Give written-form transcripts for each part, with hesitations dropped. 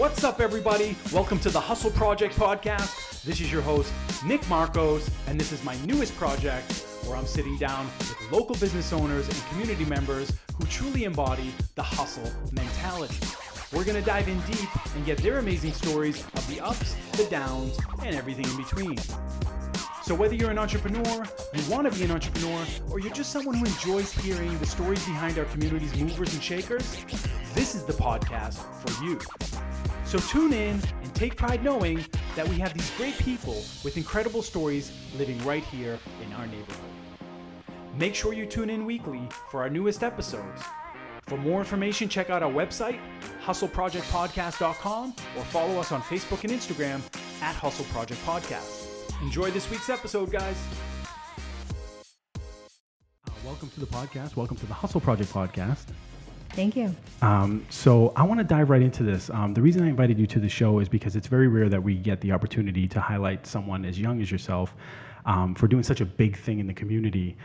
What's up, everybody? Welcome to the Hustle Project Podcast. This is your host, Nick Marcos, and this is my newest project where I'm sitting down with local business owners and community members who truly embody the hustle mentality. We're going to dive in deep and get their amazing stories of the ups, the downs, and everything in between. So whether you're an entrepreneur, you want to be an entrepreneur, or you're just someone who enjoys hearing the stories behind our community's movers and shakers, this is the podcast for you. So tune in and take pride knowing that we have these great people with incredible stories living right here in our neighborhood. Make sure you tune in weekly for our newest episodes. For more information, check out our website, hustleprojectpodcast.com, or follow us on Facebook and Instagram at Hustle Project Podcast. Enjoy this week's episode, guys. Welcome to the podcast. Welcome to the Hustle Project Podcast. Thank you. So I want to dive right into this. The reason I invited you to the show is because it's very rare that we get the opportunity to highlight someone as young as yourself for doing such a big thing in the community.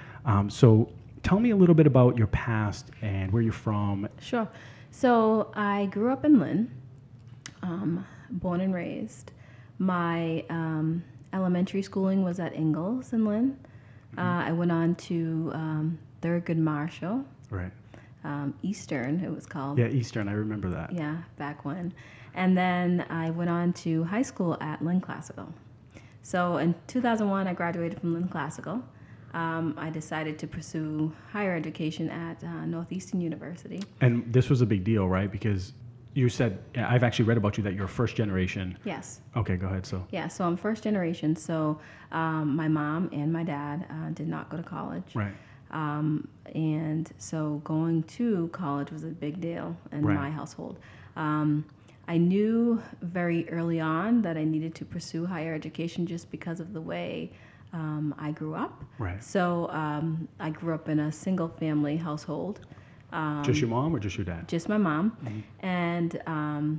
So tell me a little bit about your past and where you're from. Sure. So I grew up in Lynn, born and raised. My elementary schooling was at Ingalls in Lynn. Mm-hmm. I went on to Thurgood Marshall. Right. Eastern, it was called. Yeah, Eastern, I remember that. Yeah, back when. And then I went on to high school at Lynn Classical. So in 2001, I graduated from Lynn Classical. I decided to pursue higher education at Northeastern University. And this was a big deal, right? Because you said, I've actually read about you, that you're first generation. Yes. Okay, go ahead. So I'm first generation. So my mom and my dad did not go to college. Right. And so going to college was a big deal in my household. I knew very early on that I needed to pursue higher education just because of the way I grew up. Right. So I grew up in a single family household. Just your mom or just your dad? Just my mom. Mm-hmm. And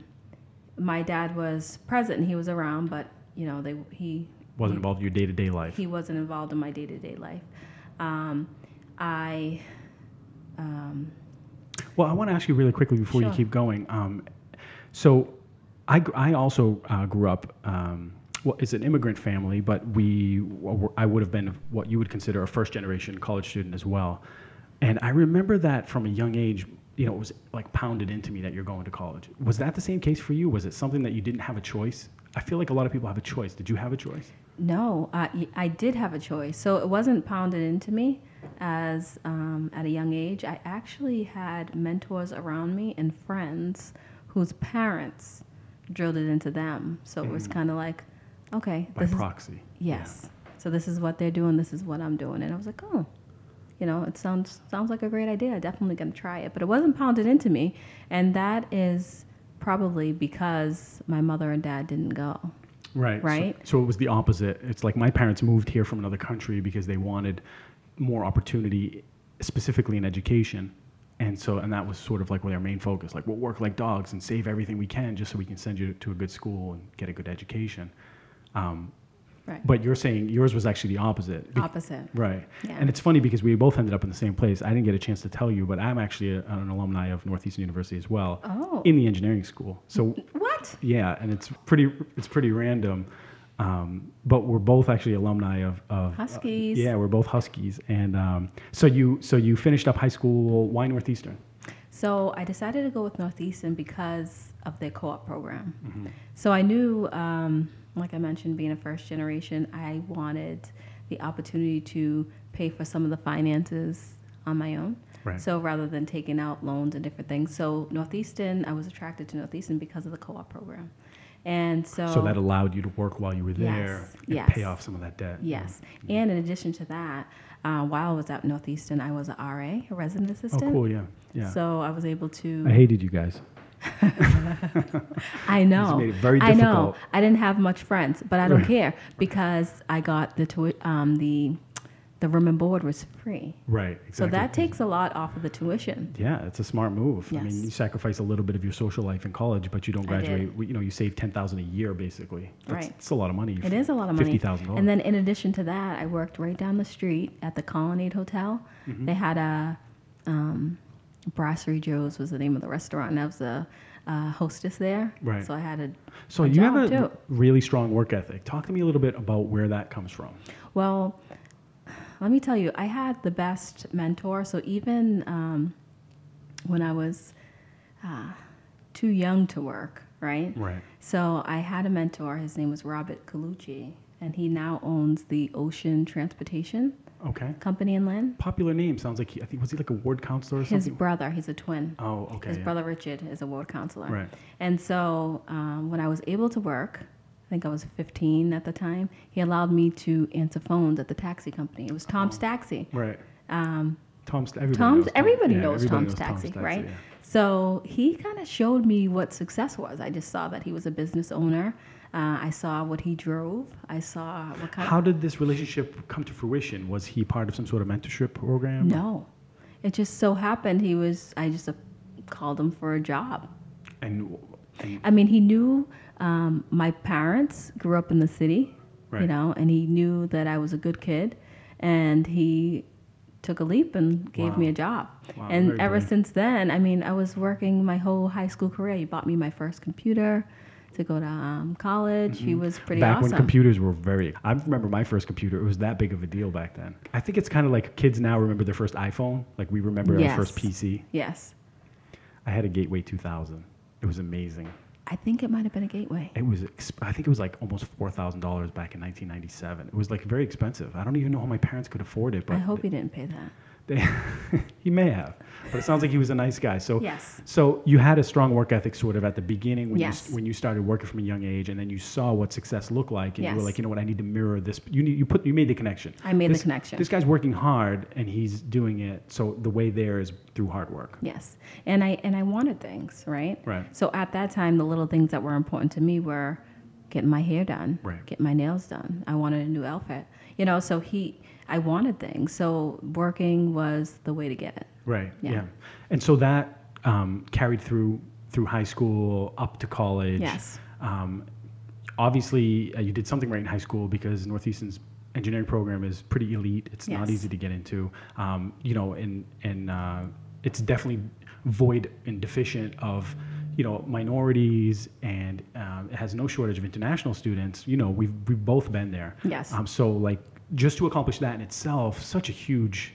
my dad was present. He was around, but, you know, he wasn't involved in your day-to-day life. He wasn't involved in my day-to-day life. Well, I want to ask you really quickly before you keep going. So I also grew up, well, it's an immigrant family, but I would have been what you would consider a first-generation college student as well. And I remember that from a young age, you know, it was like pounded into me that you're going to college. Was that the same case for you? Was it something that you didn't have a choice? I feel like a lot of people have a choice. Did you have a choice? No, I did have a choice. So it wasn't pounded into me as at a young age. I actually had mentors around me and friends whose parents drilled it into them. So it was kind of like, okay. By proxy. Yes. Yeah. So this is what they're doing. This is what I'm doing. And I was like, oh. You know, it sounds like a great idea. I'm definitely going to try it. But it wasn't pounded into me. And that is probably because my mother and dad didn't go. Right. Right. So it was the opposite. It's like my parents moved here from another country because they wanted more opportunity, specifically in education. And that was sort of like their main focus. Like, we'll work like dogs and save everything we can just so we can send you to a good school and get a good education. Right. But you're saying yours was actually the opposite. Right. Yeah. And it's funny because we both ended up in the same place. I didn't get a chance to tell you, but I'm actually an alumni of Northeastern University as well. Oh. In the engineering school. So what? Yeah, and it's pretty random. But we're both actually alumni of Huskies. Yeah, we're both Huskies. And so you finished up high school. Why Northeastern? So I decided to go with Northeastern because of their co-op program. Mm-hmm. So I knew. Like I mentioned, being a first generation, I wanted the opportunity to pay for some of the finances on my own. Right. So rather than taking out loans and different things. So Northeastern, I was attracted to Northeastern because of the co-op program. And so that allowed you to work while you were there and pay off some of that debt. Yes. Mm-hmm. And in addition to that, while I was at Northeastern, I was a RA, a resident assistant. Oh, cool, yeah. So I was able to... I hated you guys. I know. Made it very difficult. I know. I didn't have much friends, but I don't care because I got the room and board was free. Right. Exactly. So that takes a lot off of the tuition. Yeah, it's a smart move. Yes. I mean, you sacrifice a little bit of your social life in college, but you don't graduate. You know, you save $10,000 a year basically. It's a lot of money. It is a lot of money. $50,000. And then in addition to that, I worked right down the street at the Colonnade Hotel. Mm-hmm. They had a Brasserie Joe's was the name of the restaurant, and that was a hostess there. Right. So I had a So you have a too. Really strong work ethic. Talk to me a little bit about where that comes from. Well, let me tell you, I had the best mentor. So even when I was too young to work, right? Right. So I had a mentor. His name was Robert Colucci, and he now owns the Ocean Transportation Company in Lynn. Popular name. Sounds like I think, was he like a ward counselor or something? His brother. He's a twin. Oh, okay. His brother, Richard, is a ward counselor. Right. And so when I was able to work, I think I was 15 at the time, he allowed me to answer phones at the taxi company. It was Tom's Taxi. Right. Everybody knows Tom's Taxi, right? Yeah. So he kind of showed me what success was. I just saw that he was a business owner. I saw what he drove. I saw what kind of... How did this relationship come to fruition? Was he part of some sort of mentorship program? No. It just so happened he was... I just called him for a job. And I mean, he knew... my parents grew up in the city, right. You know, and he knew that I was a good kid, and he took a leap and gave me a job. Wow, and ever since then, I mean, I was working my whole high school career. He bought me my first computer to go to college. Mm-hmm. He was pretty awesome. Back when computers were very... I remember my first computer. It was that big of a deal back then. I think it's kind of like kids now remember their first iPhone. Like we remember our first PC. Yes. I had a Gateway 2000. It was amazing. I think it might have been a Gateway. It was. I think it was like almost $4,000 back in 1997. It was like very expensive. I don't even know how my parents could afford it. But I hope he didn't pay that. He may have, but it sounds like he was a nice guy. So yes. So you had a strong work ethic sort of at the beginning when you started working from a young age, and then you saw what success looked like, and you were like, you know what, I need to mirror this. You made the connection. I made the connection. This guy's working hard, and he's doing it. So the way there is through hard work. Yes, and I wanted things, right? Right. So at that time, the little things that were important to me were getting my hair done, getting my nails done. I wanted a new outfit, you know. So I wanted things, so working was the way to get it. Right. Yeah. And so that carried through high school up to college. Yes. Obviously, you did something right in high school because Northeastern's engineering program is pretty elite. It's not easy to get into. You know, and it's definitely void and deficient of, you know, minorities, and it has no shortage of international students. You know, we've both been there. Yes. So like, just to accomplish that in itself, such a huge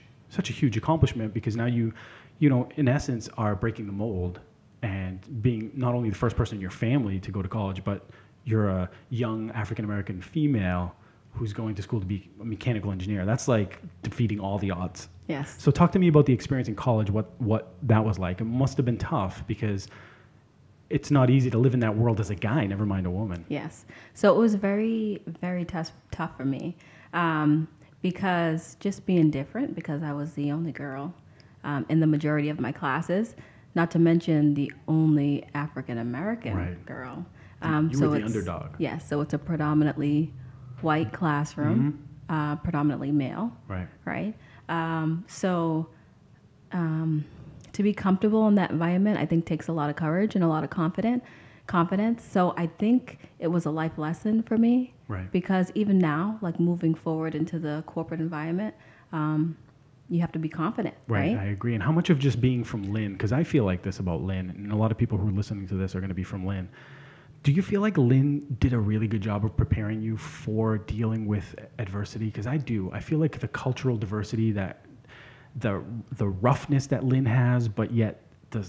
accomplishment, because now you know, in essence, are breaking the mold and being not only the first person in your family to go to college, but you're a young African American female who's going to school to be a mechanical engineer. That's like defeating all the odds. Yes. So talk to me about the experience in college, what that was like. It must have been tough because it's not easy to live in that world as a guy, never mind a woman. Yes. So it was very, very tough for me. Because just being different, because I was the only girl in the majority of my classes, not to mention the only African-American girl. You so were the underdog. Yes, so it's a predominantly white classroom, predominantly male. Right. Right. So to be comfortable in that environment, I think takes a lot of courage and a lot of confidence. So I think it was a life lesson for me. Right. Because even now, like moving forward into the corporate environment, you have to be confident, right? I agree. And how much of just being from Lynn, because I feel like this about Lynn, and a lot of people who are listening to this are going to be from Lynn. Do you feel like Lynn did a really good job of preparing you for dealing with adversity? Because I do. I feel like the cultural diversity, that the roughness that Lynn has, but yet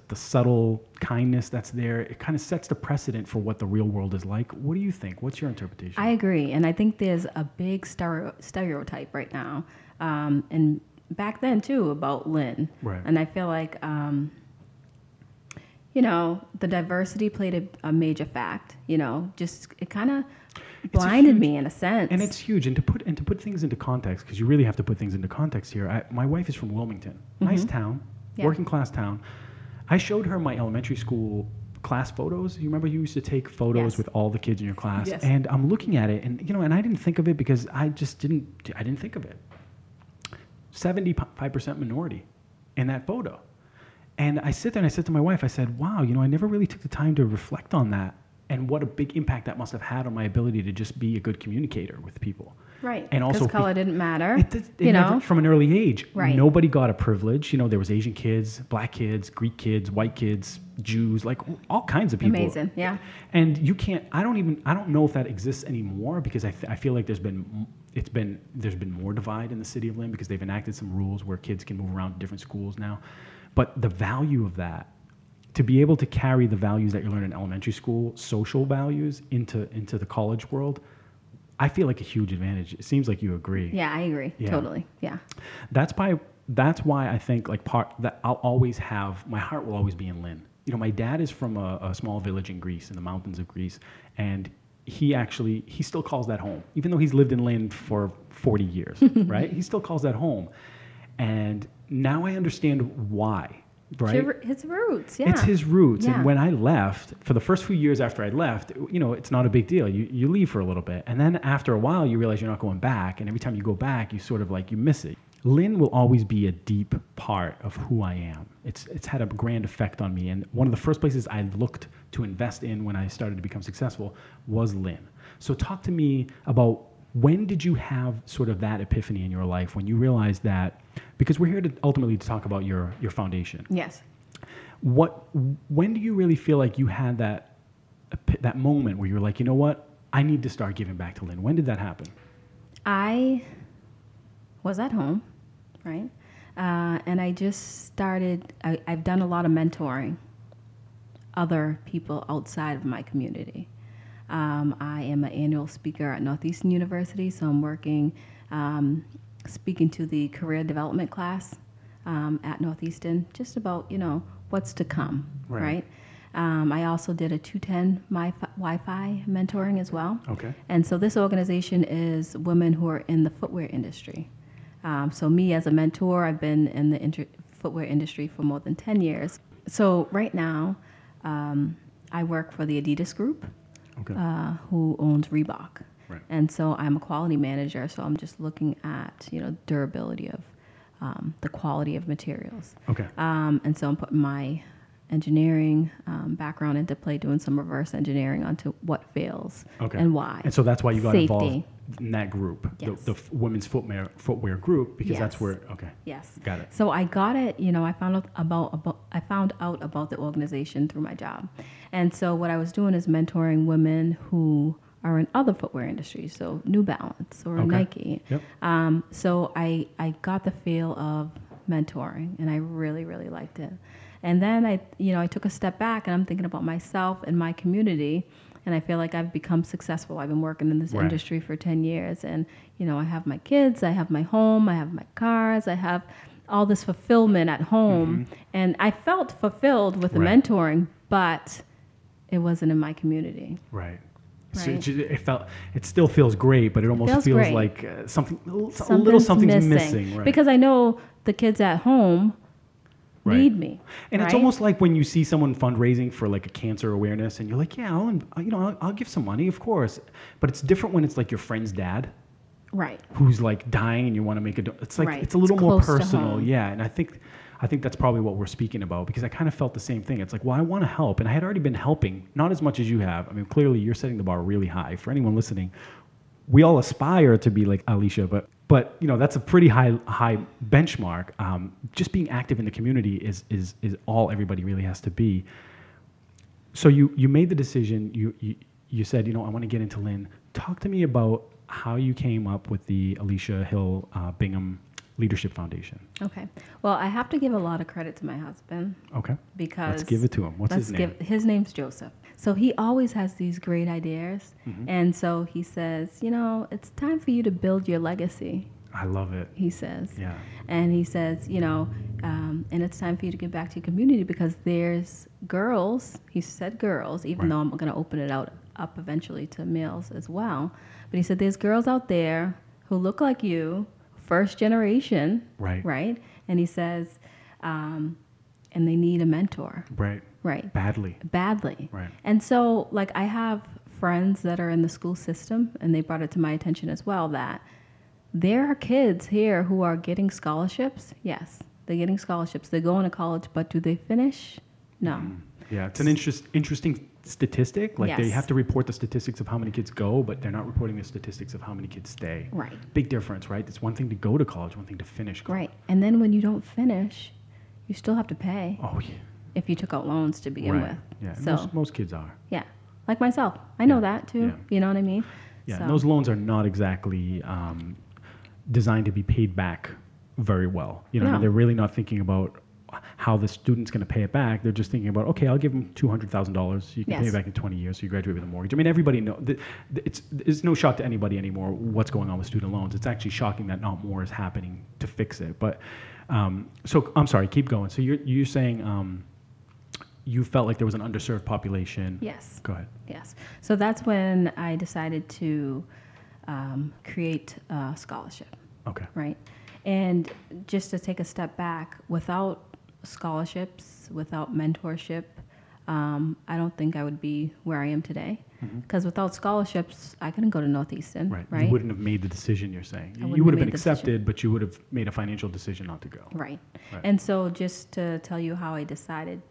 the subtle kindness that's there, it kind of sets the precedent for what the real world is like. What do you think? What's your interpretation? I agree, and I think there's a big stereotype right now, and back then too, about Lynn. Right. And I feel like, you know, the diversity played a major fact. You know, just it kind of blinded me in a sense. And it's huge. And to put things into context, because you really have to put things into context here. My wife is from Wilmington, nice town, working class town. I showed her my elementary school class photos. You remember you used to take photos with all the kids in your class? Yes. And I'm looking at it, and you know, and I didn't think of it because I didn't think of it. 75% minority in that photo. And I sit there and I said to my wife, I said, wow, you know, I never really took the time to reflect on that and what a big impact that must have had on my ability to just be a good communicator with people. Right. And also color didn't matter, it never, from an early age. Right. Nobody got a privilege. You know, there was Asian kids, black kids, Greek kids, white kids, Jews, like all kinds of people. Amazing. Yeah. And you can't, I don't know if that exists anymore because I feel like there's been more divide in the city of Lynn because they've enacted some rules where kids can move around to different schools now. But the value of that, to be able to carry the values that you learn in elementary school, social values into the college world, I feel like a huge advantage. It seems like you agree. Yeah, I agree. Yeah. Totally. Yeah. That's why I think like part that I'll always have, my heart will always be in Lynn. You know, my dad is from a small village in Greece, in the mountains of Greece, and he still calls that home, even though he's lived in Lynn for 40 years, right? He still calls that home. And now I understand why. Right? His roots, yeah. It's his roots. Yeah. And when I left, for the first few years after I left, you know, it's not a big deal. You leave for a little bit. And then after a while, you realize you're not going back. And every time you go back, you sort of like, you miss it. Lynn will always be a deep part of who I am. It's had a grand effect on me. And one of the first places I looked to invest in when I started to become successful was Lynn. So talk to me about, when did you have sort of that epiphany in your life when you realized that, because we're here to ultimately to talk about your foundation. Yes. When do you really feel like you had that moment where you were like, you know what, I need to start giving back to Lynn? When did that happen? I was at home, right? And I just started, I've done a lot of mentoring other people outside of my community. I am an annual speaker at Northeastern University, so I'm speaking to the career development class at Northeastern, just about, you know, what's to come, right? I also did a 210 Wi-Fi mentoring as well. Okay. And so this organization is women who are in the footwear industry. So me as a mentor, I've been in the footwear industry for more than 10 years. So right now, I work for the Adidas group. Okay. Who owns Reebok. Right. And so I'm a quality manager, so I'm just looking at, you know, durability of the quality of materials. Okay. And so I'm putting my engineering background into play, doing some reverse engineering onto what fails and why. And so that's why you got involved in that group, yes. the women's footwear group, because yes. that's where, okay. Yes. Got it. So I got it, you know, I found out about the organization through my job. And so what I was doing is mentoring women who are in other footwear industries, so New Balance or Nike. Yep. So I got the feel of mentoring, and I really, really liked it. And then I took a step back, and I'm thinking about myself and my community, and I feel like I've become successful. I've been working in this industry for 10 years, and, you know, I have my kids, I have my home, I have my cars, I have all this fulfillment at home. Mm-hmm. And I felt fulfilled with the mentoring, but it wasn't in my community. Right. Right. So it still feels great, but it almost feels like something's missing. Right. Because I know the kids at home need me. And it's almost like when you see someone fundraising for like a cancer awareness, and you're like, yeah, I'll give some money, of course. But it's different when it's like your friend's dad, right? Who's like dying, and you want to make it's like it's a little more personal, yeah. And I think that's probably what we're speaking about, because I kind of felt the same thing. It's like, well, I want to help, and I had already been helping, not as much as you have. I mean, clearly you're setting the bar really high. For anyone listening, we all aspire to be like Alicia, but you know, that's a pretty high benchmark. Just being active in the community is all everybody really has to be. So you made the decision. You said, you know, I want to get into Lynn. Talk to me about how you came up with the Alicia Hill Bingham Leadership Foundation. Okay. Well, I have to give a lot of credit to my husband. Okay. Because let's give it to him. What's his name? His name's Joseph. So he always has these great ideas. Mm-hmm. And so he says, you know, it's time for you to build your legacy. I love it. He says. Yeah. And he says, you know, and it's time for you to give back to your community, because there's girls, he said girls, even though I'm going to open it up eventually to males as well. But he said, there's girls out there who look like you, first generation, right? And he says, and they need a mentor. Right. Badly. Right. And so, like, I have friends that are in the school system, and they brought it to my attention as well, that there are kids here who are getting scholarships. Yes, they're getting scholarships. They're going to college, but do they finish? No. Yeah, it's an interesting statistic. Like, yes, they have to report the statistics of how many kids go, but they're not reporting the statistics of how many kids stay. Right. Big difference, right? It's one thing to go to college, one thing to finish college. Right. And then when you don't finish, you still have to pay. Oh, yeah. If you took out loans to begin with. Yeah. So, most kids are. Yeah. Like myself. I know that, too. Yeah. You know what I mean? Yeah. So. And those loans are not exactly designed to be paid back very well. You know, I mean? They're really not thinking about how the student's going to pay it back. They're just thinking about, okay, I'll give them $200,000. You can pay it back in 20 years, so you graduate with a mortgage. I mean, everybody knows. It's no shock to anybody anymore what's going on with student loans. It's actually shocking that not more is happening to fix it. But so I'm sorry, keep going. So you're saying you felt like there was an underserved population. Yes. Go ahead. Yes. So that's when I decided to create a scholarship. Okay. Right. And just to take a step back, without scholarships, without mentorship, I don't think I would be where I am today. Because without scholarships, I couldn't go to Northeastern. Right. You wouldn't have made the decision, you're saying. You would have been accepted, but you would have made a financial decision not to go. Right. And so just to tell you how I decided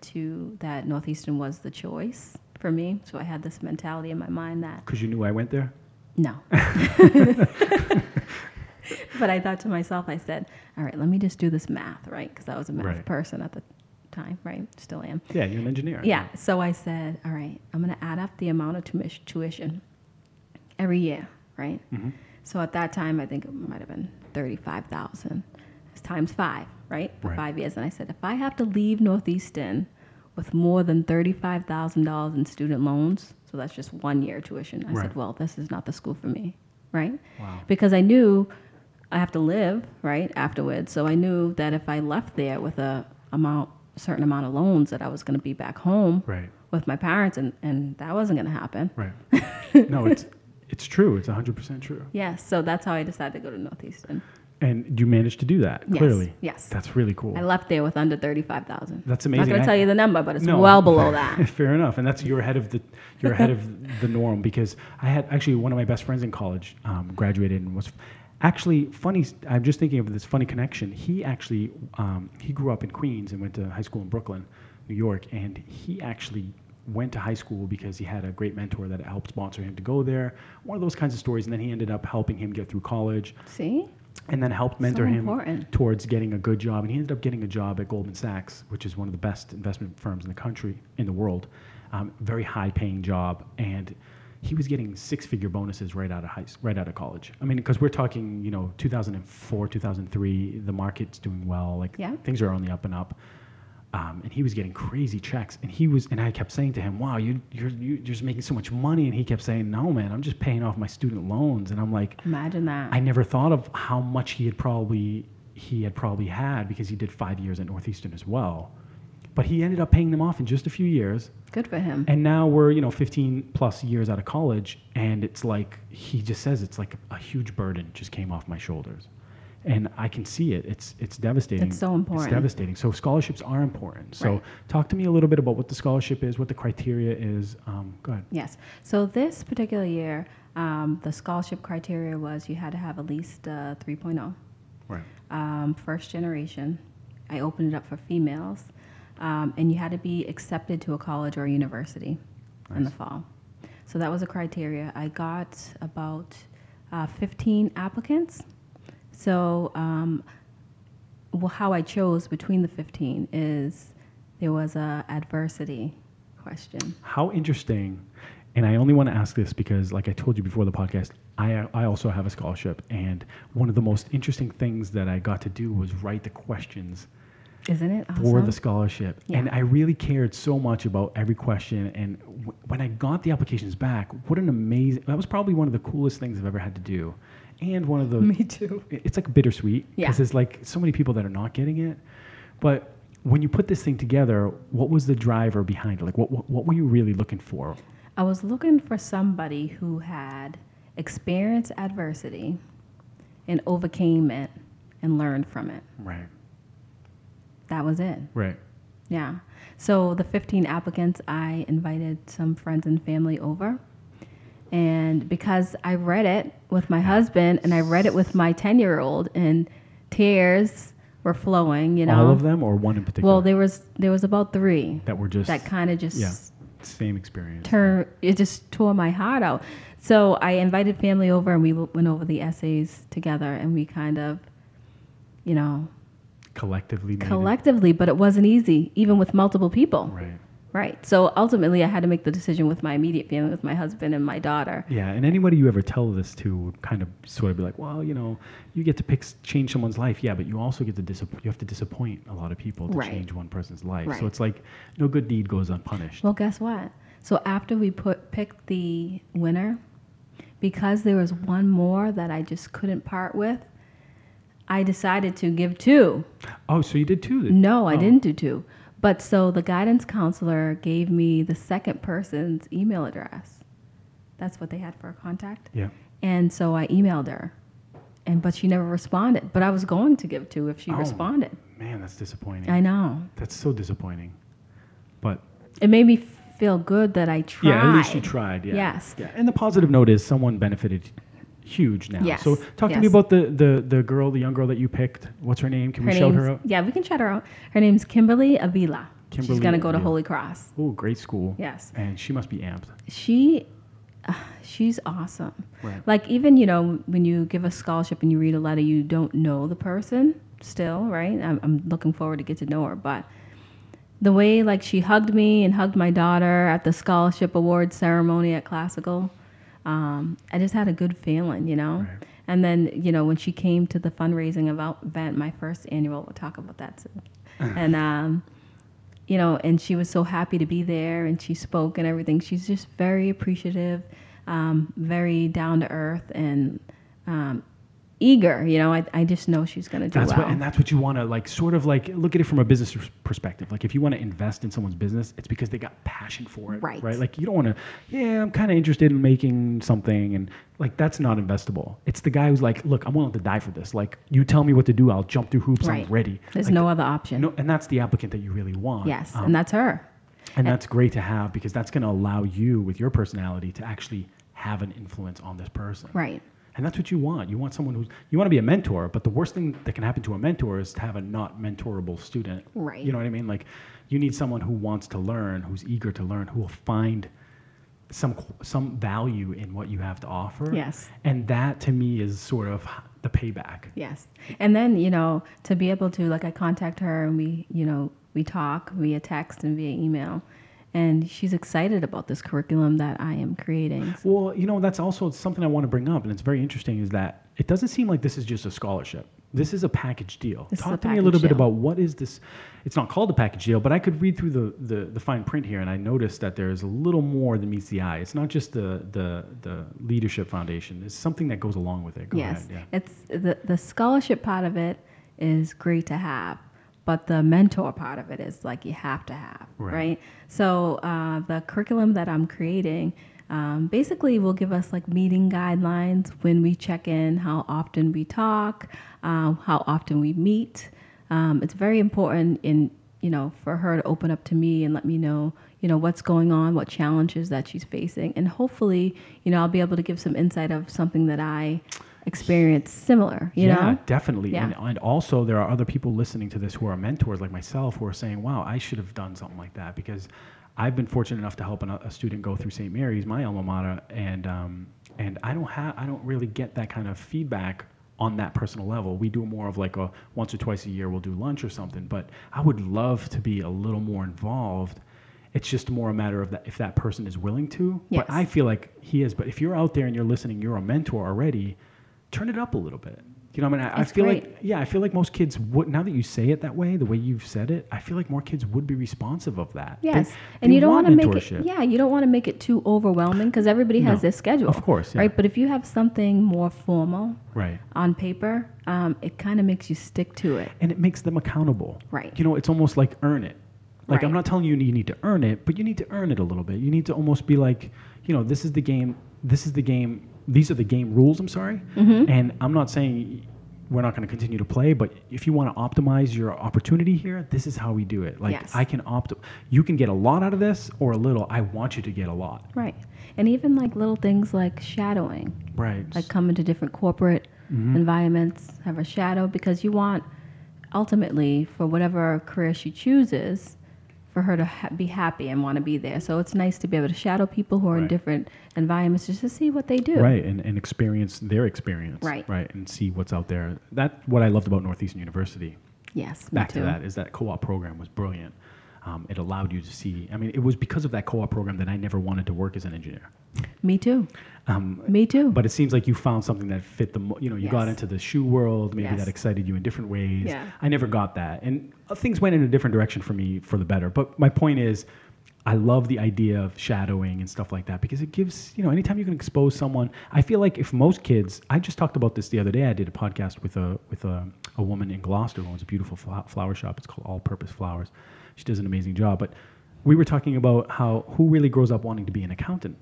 that Northeastern was the choice for me. So I had this mentality in my mind that... Because you knew I went there? No. But I thought to myself, I said, all right, let me just do this math, right? Because I was a math person at the time, right? Still am. Yeah, you're an engineer. Yeah. So I said, all right, I'm going to add up the amount of tuition every year, right? Mm-hmm. So at that time, I think it might have been $35,000. It's times 5, right? For 5 years. And I said, if I have to leave Northeastern with more than $35,000 in student loans, so that's just 1 year tuition, I said, well, this is not the school for me, right? Wow. Because I knew... I have to live, right, afterwards. So I knew that if I left there with a certain amount of loans, that I was going to be back home with my parents, and that wasn't going to happen. Right. No, it's true. It's 100% true. Yes. So that's how I decided to go to Northeastern. And you managed to do that, clearly. Yes. That's really cool. I left there with under $35,000. That's amazing. I'm not going to tell you the number, but it's well below that. Fair enough. And that's you're ahead of the norm, because I had actually one of my best friends in college graduated and was. Actually, funny. I'm just thinking of this funny connection. He actually he grew up in Queens and went to high school in Brooklyn, New York, and he actually went to high school because he had a great mentor that helped sponsor him to go there. One of those kinds of stories, and then he ended up helping him get through college. See? And then helped mentor him towards getting a good job, and he ended up getting a job at Goldman Sachs, which is one of the best investment firms in the country, in the world. Very high-paying job, and he was getting six-figure bonuses right out of college. I mean, because we're talking, 2004, 2003, the market's doing well. Like, things are on the up and up. And he was getting crazy checks. And I kept saying to him, wow, you're just making so much money. And he kept saying, no, man, I'm just paying off my student loans. And I'm like, imagine that. I never thought of how much he had probably had, because he did 5 years at Northeastern as well. But he ended up paying them off in just a few years. Good for him. And now we're, 15 plus years out of college, and it's like, he just says, it's like a huge burden just came off my shoulders. And I can see it. It's devastating. It's so important. It's devastating. So scholarships are important. So talk to me a little bit about what the scholarship is, what the criteria is. Go ahead. Yes. So this particular year, the scholarship criteria was you had to have at least 3.0. Right. First generation. I opened it up for females. And you had to be accepted to a college or a university in the fall. So that was a criteria. I got about 15 applicants. So how I chose between the 15 is there was an adversity question. How interesting. And I only want to ask this because, like I told you before the podcast, I also have a scholarship. And one of the most interesting things that I got to do was write the questions. Isn't it awesome? For the scholarship. Yeah. And I really cared so much about every question. And when I got the applications back, what an amazing... That was probably one of the coolest things I've ever had to do. And one of the... Me too. It's like bittersweet. Yeah. Because there's like so many people that are not getting it. But when you put this thing together, what was the driver behind it? Like, what were you really looking for? I was looking for somebody who had experienced adversity and overcame it and learned from it. Right. That was it. Right. Yeah. So the 15 applicants, I invited some friends and family over. And because I read it with my husband and I read it with my 10-year-old, and tears were flowing, All of them or one in particular? Well, there was about three. That were just... That kind of just Same experience. It just tore my heart out. So I invited family over, and we went over the essays together, and we kind of, you know... Collectively, but it wasn't easy, even with multiple people. Right. Right. So ultimately, I had to make the decision with my immediate family, with my husband and my daughter. Yeah, and anybody you ever tell this to would kind of sort of be like, well, you know, you get to change someone's life, yeah, but you also get to you have to disappoint a lot of people to change one person's life. Right. So it's like no good deed goes unpunished. Well, guess what? So after we picked the winner, because there was one more that I just couldn't part with, I decided to give two. Oh, so you did two then? No, I didn't do two. But so the guidance counselor gave me the second person's email address. That's what they had for a contact. Yeah. And so I emailed her, but she never responded. But I was going to give two if she responded. Man, that's disappointing. I know. That's so disappointing. But it made me feel good that I tried. Yeah, at least you tried. Yeah. Yes. Yeah. And the positive note is someone benefited huge now. Yes. So talk to me about the young girl that you picked. What's her name? Can we shout her out? Yeah, we can shout her out. Her name's Kimberly Avila. She's going to go to Holy Cross. Oh, great school. Yes. And she must be amped. She's awesome. Right. Like even, you know, when you give a scholarship and you read a letter, you don't know the person still, right? I'm looking forward to get to know her, but the way like she hugged me and hugged my daughter at the scholarship award ceremony at Classical, I just had a good feeling, you know? Right. And then, you know, when she came to the fundraising event, my first annual, we'll talk about that soon. And, you know, and she was so happy to be there, and she spoke and everything. She's just very appreciative, very down to earth, and eager, you know? I just know she's going to do well. And that's what you want to, like, sort of, like, look at it from a business perspective. Like, if you want to invest in someone's business, it's because they got passion for it, right? Like, you don't want to, I'm kind of interested in making something, and, like, that's not investable. It's the guy who's like, look, I'm willing to die for this. Like, you tell me what to do, I'll jump through hoops, I'm ready. There's like, no other option. No, and that's the applicant that you really want. Yes, and that's her. And that's great to have, because that's going to allow you, with your personality, to actually have an influence on this person. Right. And that's what you want. You want someone you want to be a mentor, but the worst thing that can happen to a mentor is to have a not mentorable student. Right. You know what I mean? Like, you need someone who wants to learn, who's eager to learn, who will find some value in what you have to offer. Yes. And that, to me, is sort of the payback. Yes. And then, you know, to be able to, like, I contact her, and we talk via text and via email. And she's excited about this curriculum that I am creating. Well, you know, that's also something I want to bring up, and it's very interesting, is that it doesn't seem like this is just a scholarship. This is a package deal. Talk to me a little bit about what is this. It's not called a package deal, but I could read through the fine print here, and I noticed that there is a little more than meets the eye. It's not just the Leadership Foundation. It's something that goes along with it. Go ahead. Yeah. It's the scholarship part of it is great to have. But the mentor part of it is like you have to have, right? So the curriculum that I'm creating basically will give us like meeting guidelines, when we check in, how often we talk, how often we meet. It's very important for her to open up to me and let me know, you know, what's going on, what challenges that she's facing. And hopefully, you know, I'll be able to give some insight of something that I experience similar, you know? Yeah, definitely. Yeah. And also there are other people listening to this who are mentors like myself who are saying, wow, I should have done something like that, because I've been fortunate enough to help a student go through St. Mary's, my alma mater, and I don't really get that kind of feedback on that personal level. We do more of like a once or twice a year we'll do lunch or something, but I would love to be a little more involved. It's just more a matter of that if that person is willing to. Yes. But I feel like he is. But if you're out there and you're listening, you're a mentor already, turn it up a little bit. You know what I mean? I feel great. I feel like most kids would, now that you say it that way, the way you've said it, I feel like more kids would be responsive of that. Yes. They you don't want to make it, you don't want to make it too overwhelming, because everybody has their schedule. Of course. Yeah. Right. But if you have something more formal on paper, it kind of makes you stick to it. And it makes them accountable. Right. You know, it's almost like earn it. Like, I'm not telling you you need to earn it, but you need to earn it a little bit. You need to almost be like, you know, this is the game. These are the game rules, I'm sorry. Mm-hmm. And I'm not saying we're not going to continue to play, but if you want to optimize your opportunity here, this is how we do it. Like, yes. You can get a lot out of this or a little. I want you to get a lot. Right. And even like little things like shadowing. Right. Like coming to different corporate environments, have a shadow, because you want ultimately for whatever career she chooses for her to be happy and want to be there. So it's nice to be able to shadow people who are in different environments just to see what they do. Right, and experience their experience. Right. Right, and see what's out there. That's what I loved about Northeastern University. Yes, me too. Back to that, is that co-op program was brilliant. It allowed you to see, I mean, it was because of that co-op program that I never wanted to work as an engineer. Me too. Me too. But it seems like you found something that fit the, you got into the shoe world, maybe that excited you in different ways. Yeah. I never got that. And things went in a different direction for me for the better. But my point is, I love the idea of shadowing and stuff like that because it gives, anytime you can expose someone, I feel like if most kids, I just talked about this the other day. I did a podcast with a woman in Gloucester who owns a beautiful flower shop. It's called All Purpose Flowers. She does an amazing job. But we were talking about how who really grows up wanting to be an accountant?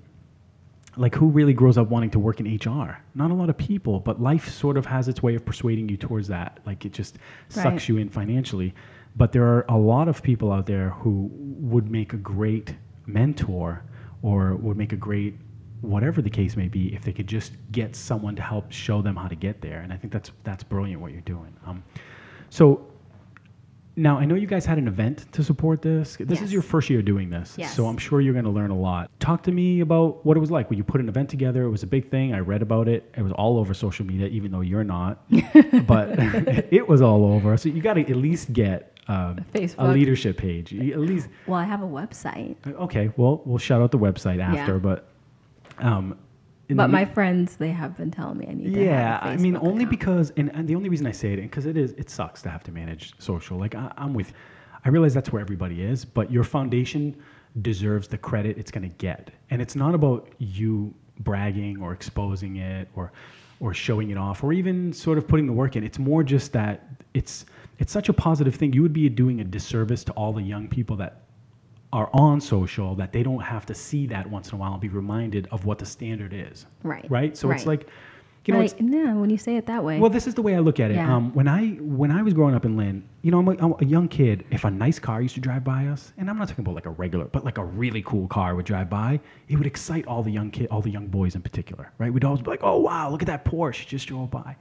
Like, who really grows up wanting to work in HR? Not a lot of people, but life sort of has its way of persuading you towards that. Like, it just sucks you in financially. But there are a lot of people out there who would make a great mentor or would make a great whatever the case may be if they could just get someone to help show them how to get there. And I think that's brilliant what you're doing. So now I know you guys had an event to support this. This is your first year doing this. Yes. So I'm sure you're going to learn a lot. Talk to me about what it was like when you put an event together. It was a big thing. I read about it. It was all over social media, even though you're not. But it was all over. So you got to at least get a leadership page, at least. Well, I have a website. Okay, well, we'll shout out the website after, but my friends, they have been telling me I need to have a Facebook account. Because, and the only reason I say it, because it sucks to have to manage social. Like, I realize that's where everybody is, but your foundation deserves the credit it's going to get. And it's not about you bragging or exposing it or showing it off or even sort of putting the work in. It's more just that it's such a positive thing. You would be doing a disservice to all the young people that are on social that they don't have to see that once in a while and be reminded of what the standard is. Right. Right? So it's like, when you say it that way. Well, this is the way I look at it. Yeah. When I was growing up in Lynn, I'm a young kid. If a nice car used to drive by us, and I'm not talking about like a regular, but like a really cool car would drive by, it would excite all the young boys in particular, right? We'd always be like, oh, wow, look at that Porsche just drove by.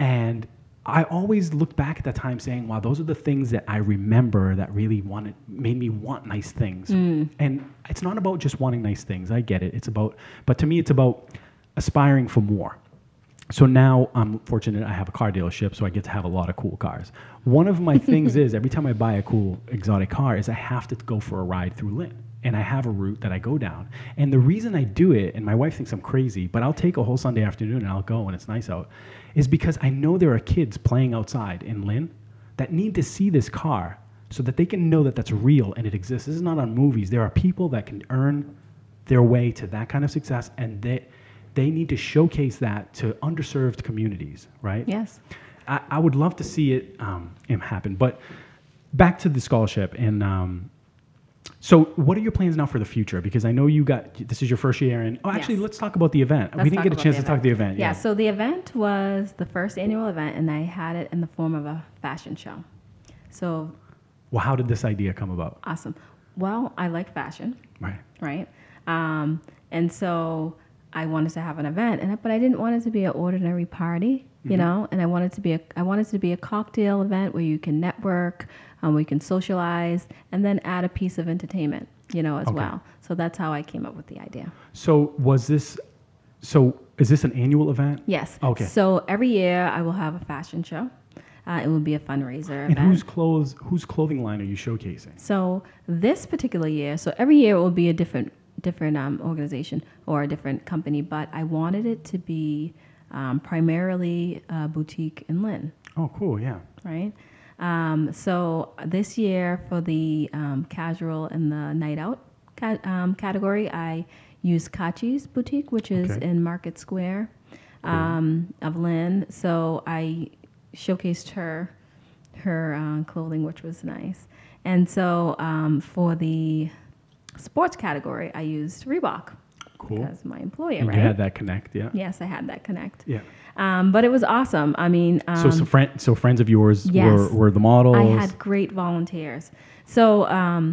And I always looked back at that time saying, wow, those are the things that I remember that really made me want nice things. Mm. And it's not about just wanting nice things. I get it. But to me, it's about aspiring for more. So now I'm fortunate I have a car dealership, so I get to have a lot of cool cars. One of my things is every time I buy a cool exotic car is I have to go for a ride through Lynn. And I have a route that I go down. And the reason I do it, and my wife thinks I'm crazy, but I'll take a whole Sunday afternoon and I'll go when it's nice out, is because I know there are kids playing outside in Lynn that need to see this car so that they can know that that's real and it exists. This is not on movies. There are people that can earn their way to that kind of success, and they need to showcase that to underserved communities, right? Yes. I would love to see it happen. But back to the scholarship and... So what are your plans now for the future? Because I know this is your first year, and let's talk about the event. We didn't get a chance to talk the event. Yeah, so the event was the first annual event, and I had it in the form of a fashion show. So... Well, how did this idea come about? Awesome. Well, I like fashion. Right. And so I wanted to have an event, but I didn't want it to be an ordinary party, and I wanted it to be a cocktail event where you can network, we can socialize, and then add a piece of entertainment, well. So that's how I came up with the idea. So is this an annual event? Yes. Okay. So every year I will have a fashion show. It will be a fundraiser event. And whose clothing line are you showcasing? So this particular year, so every year it will be a different organization or a different company, but I wanted it to be primarily a boutique in Lynn. Oh, cool, yeah. Right? So this year for the casual and the night out category, I used Kachi's Boutique, which is in Market Square of Lynn. So I showcased her clothing, which was nice. And so for the sports category, I used Reebok. Cool. Because my employer, and right? You had that connect, yeah. Yes, I had that connect. Yeah. But it was awesome. I mean... So friends of yours were the models? I had great volunteers. So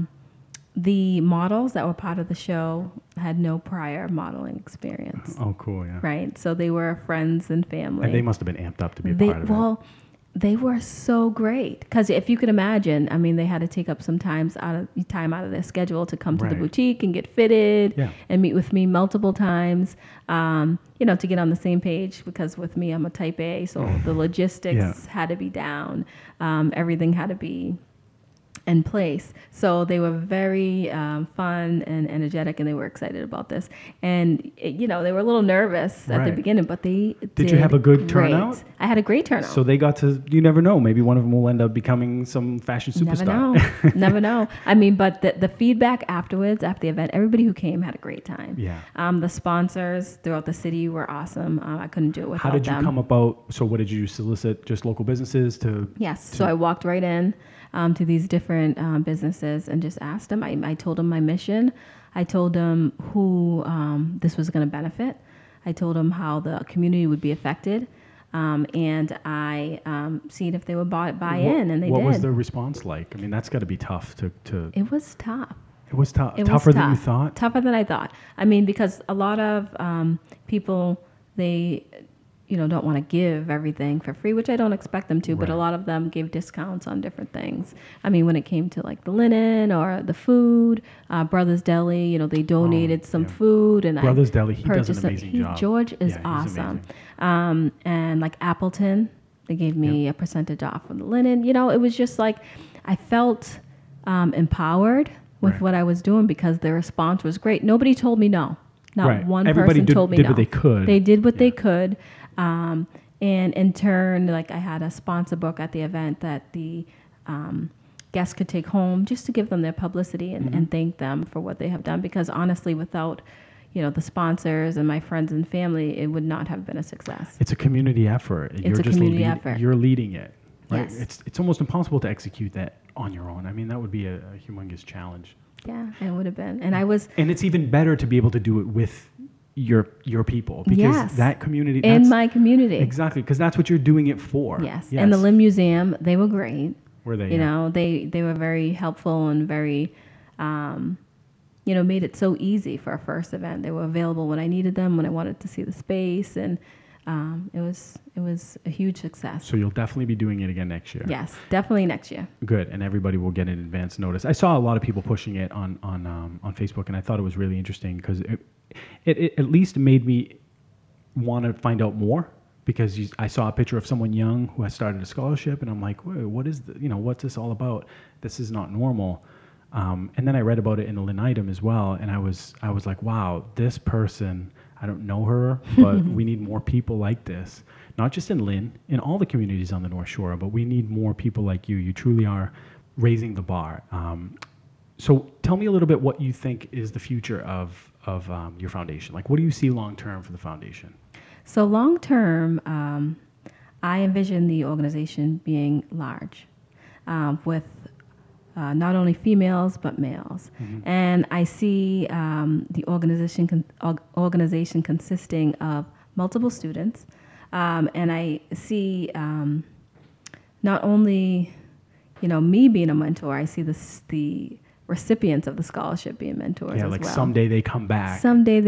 the models that were part of the show had no prior modeling experience. Oh, cool, yeah. Right? So they were friends and family. And they must have been amped up to be a part of it. Well, They were so great, because if you could imagine, I mean, they had to take up some time out of their schedule to come to the boutique and get fitted and meet with me multiple times, to get on the same page, because with me, I'm a type A, so the logistics had to be down. Everything had to be in place. So they were very fun and energetic, and they were excited about this. And, they were a little nervous at the beginning, but they did you have a good turnout? I had a great turnout. So they got to, you never know, maybe one of them will end up becoming some fashion superstar. Never know. I mean, but the feedback afterwards, after the event, everybody who came had a great time. Yeah. The sponsors throughout the city were awesome. I couldn't do it without them. How did you come about, so what did you solicit, just local businesses to? Yes, so I walked right in to these different businesses and just asked them. I told them my mission. I told them who this was going to benefit. I told them how the community would be affected. And I seen if they would buy in, and they did. What was their response like? I mean, that's got to be tough to... It was tough. It was tough. Tougher than you thought? Tougher than I thought. I mean, because a lot of people, they... don't want to give everything for free, which I don't expect them to, but a lot of them gave discounts on different things. I mean, when it came to like the linen or the food, Brothers Deli, they donated some food, and Brothers Deli, he does an amazing job. George is awesome. And like Appleton, they gave me a percentage off on the linen. It was just like, I felt empowered with what I was doing, because the response was great. Nobody told me no. Not one person told me no. Everybody did what they could. They did what they could. And in turn, I had a sponsor book at the event that the guests could take home, just to give them their publicity and thank them for what they have done. Because honestly, without the sponsors and my friends and family, it would not have been a success. It's a community effort. You're leading it. Right? Yes. It's almost impossible to execute that on your own. I mean, that would be a humongous challenge. Yeah, it would have been. And it's even better to be able to do it with your people, because that community, in my community, exactly, because that's what you're doing it for. Yes. And the Lynn Museum, they were great. Were they? They were very helpful and very, made it so easy for our first event. They were available when I needed them, when I wanted to see the space, and it was a huge success. So you'll definitely be doing it again next year. Yes, definitely next year. Good, and everybody will get an advance notice. I saw a lot of people pushing it on Facebook, and I thought it was really interesting, because It at least made me want to find out more, because I saw a picture of someone young who has started a scholarship, and I'm like, what is what's this all about? This is not normal. And then I read about it in the Lynn Item as well, and I was like, wow, this person, I don't know her, but we need more people like this, not just in Lynn, in all the communities on the North Shore, but we need more people like you. You truly are raising the bar. So tell me a little bit what you think is the future of your foundation. Like, what do you see long term for the foundation? So long term, I envision the organization being large, with not only females but males, and I see the organization consisting of multiple students, and I see not only me being a mentor. I see the recipients of the scholarship being mentors as well. Someday they come back and give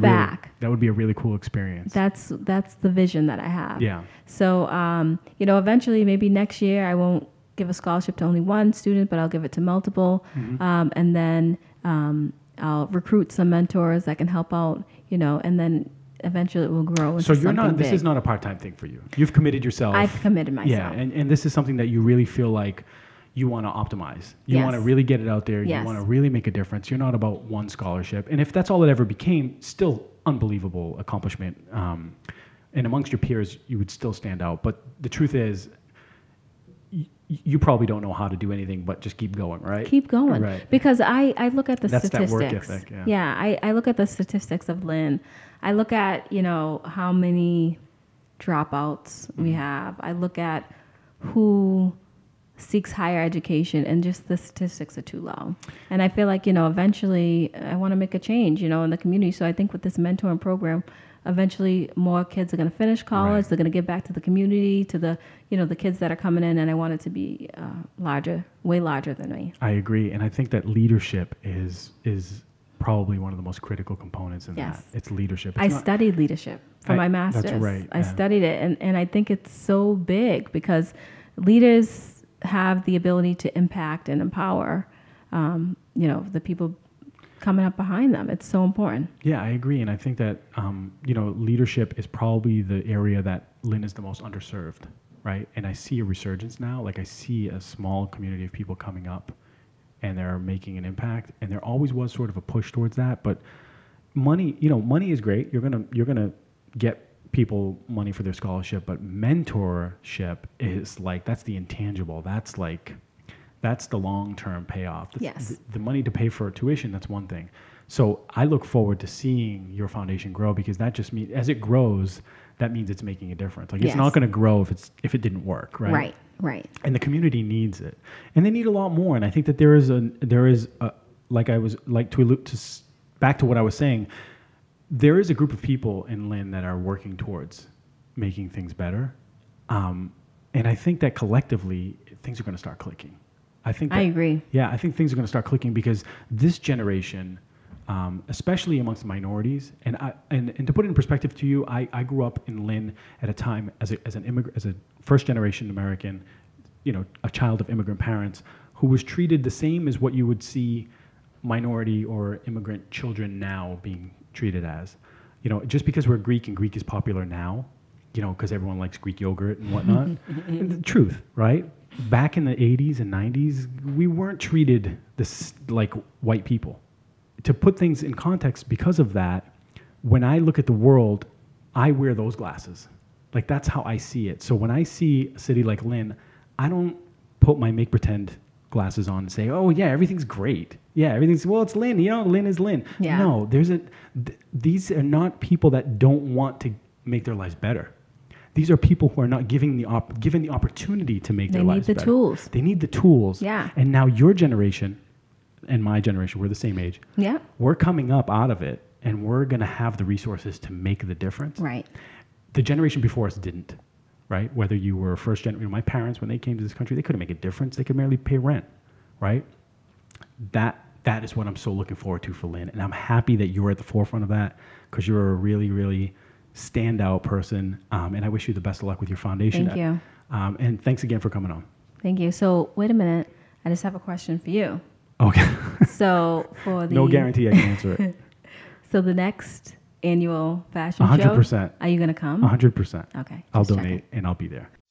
back. That would be a really cool experience. That's the vision that I have. Yeah. So, eventually, maybe next year, I won't give a scholarship to only one student, but I'll give it to multiple. And then I'll recruit some mentors that can help out, and then eventually it will grow into something big. So this is not a part-time thing for you. You've committed yourself. I've committed myself. Yeah, and this is something that you really feel like you want to optimize. You want to really get it out there. You want to really make a difference. You're not about one scholarship. And if that's all it ever became, still unbelievable accomplishment. And amongst your peers, you would still stand out. But the truth is, you probably don't know how to do anything but just keep going, right? Keep going. Right. Because I look at the statistics. That's that work ethic. Yeah, I look at the statistics of Lynn. I look at, how many dropouts we have. I look at who seeks higher education, and just the statistics are too low. And I feel like, eventually I want to make a change, in the community. So I think with this mentoring program, eventually more kids are going to finish college. Right. They're going to give back to the community, to the, the kids that are coming in. And I want it to be larger, way larger than me. I agree. And I think that leadership is probably one of the most critical components in that. It's leadership. I studied leadership. for my master's. That's right. I studied it. And I think it's so big because leaders have the ability to impact and empower, the people coming up behind them. It's so important. Yeah, I agree. And I think that, leadership is probably the area that Lynn is the most underserved, right? And I see a resurgence now. Like I see a small community of people coming up and they're making an impact. And there always was sort of a push towards that. But money is great. You're going to get people money for their scholarship, but mentorship is like, that's the intangible. That's like, that's the long-term payoff. Yes. The money to pay for tuition, that's one thing. So I look forward to seeing your foundation grow because that just means, as it grows, that means it's making a difference. Like, yes. It's not going to grow if it didn't work, right? Right. And the community needs it. And they need a lot more. And I think that back to what I was saying, there is a group of people in Lynn that are working towards making things better. And I think that collectively, things are going to start clicking. I agree. Yeah, I think things are going to start clicking because this generation, especially amongst minorities, and to put it in perspective to you, I grew up in Lynn at a time as a first generation American, a child of immigrant parents who was treated the same as what you would see minority or immigrant children now being treated as. Just because we're Greek and Greek is popular now, because everyone likes Greek yogurt and whatnot. And the truth, right? Back in the 80s and 90s, we weren't treated like white people. To put things in context, because of that, when I look at the world, I wear those glasses. Like, that's how I see it. So when I see a city like Lynn, I don't put my make-pretend glasses on and say, oh, yeah, everything's great. Yeah, everything's, well, it's Lynn. Lynn is Lynn. Yeah. No, these are not people that don't want to make their lives better. These are people who are not given the opportunity to make their lives better. They need the tools. Yeah. And now your generation and my generation, we're the same age. Yeah. We're coming up out of it, and we're going to have the resources to make the difference. Right. The generation before us didn't, right? Whether you were first generation, my parents, when they came to this country, they couldn't make a difference. They could merely pay rent, right? That is what I'm so looking forward to for Lynn, and I'm happy that you're at the forefront of that because you're a really, really standout person, and I wish you the best of luck with your foundation. Thank you. And thanks again for coming on. Thank you. So wait a minute, I just have a question for you. Okay. So for the no guarantee I can answer it. So the next annual fashion 100%. Show, are you going to come? 100%. Okay. I'll donate and I'll be there.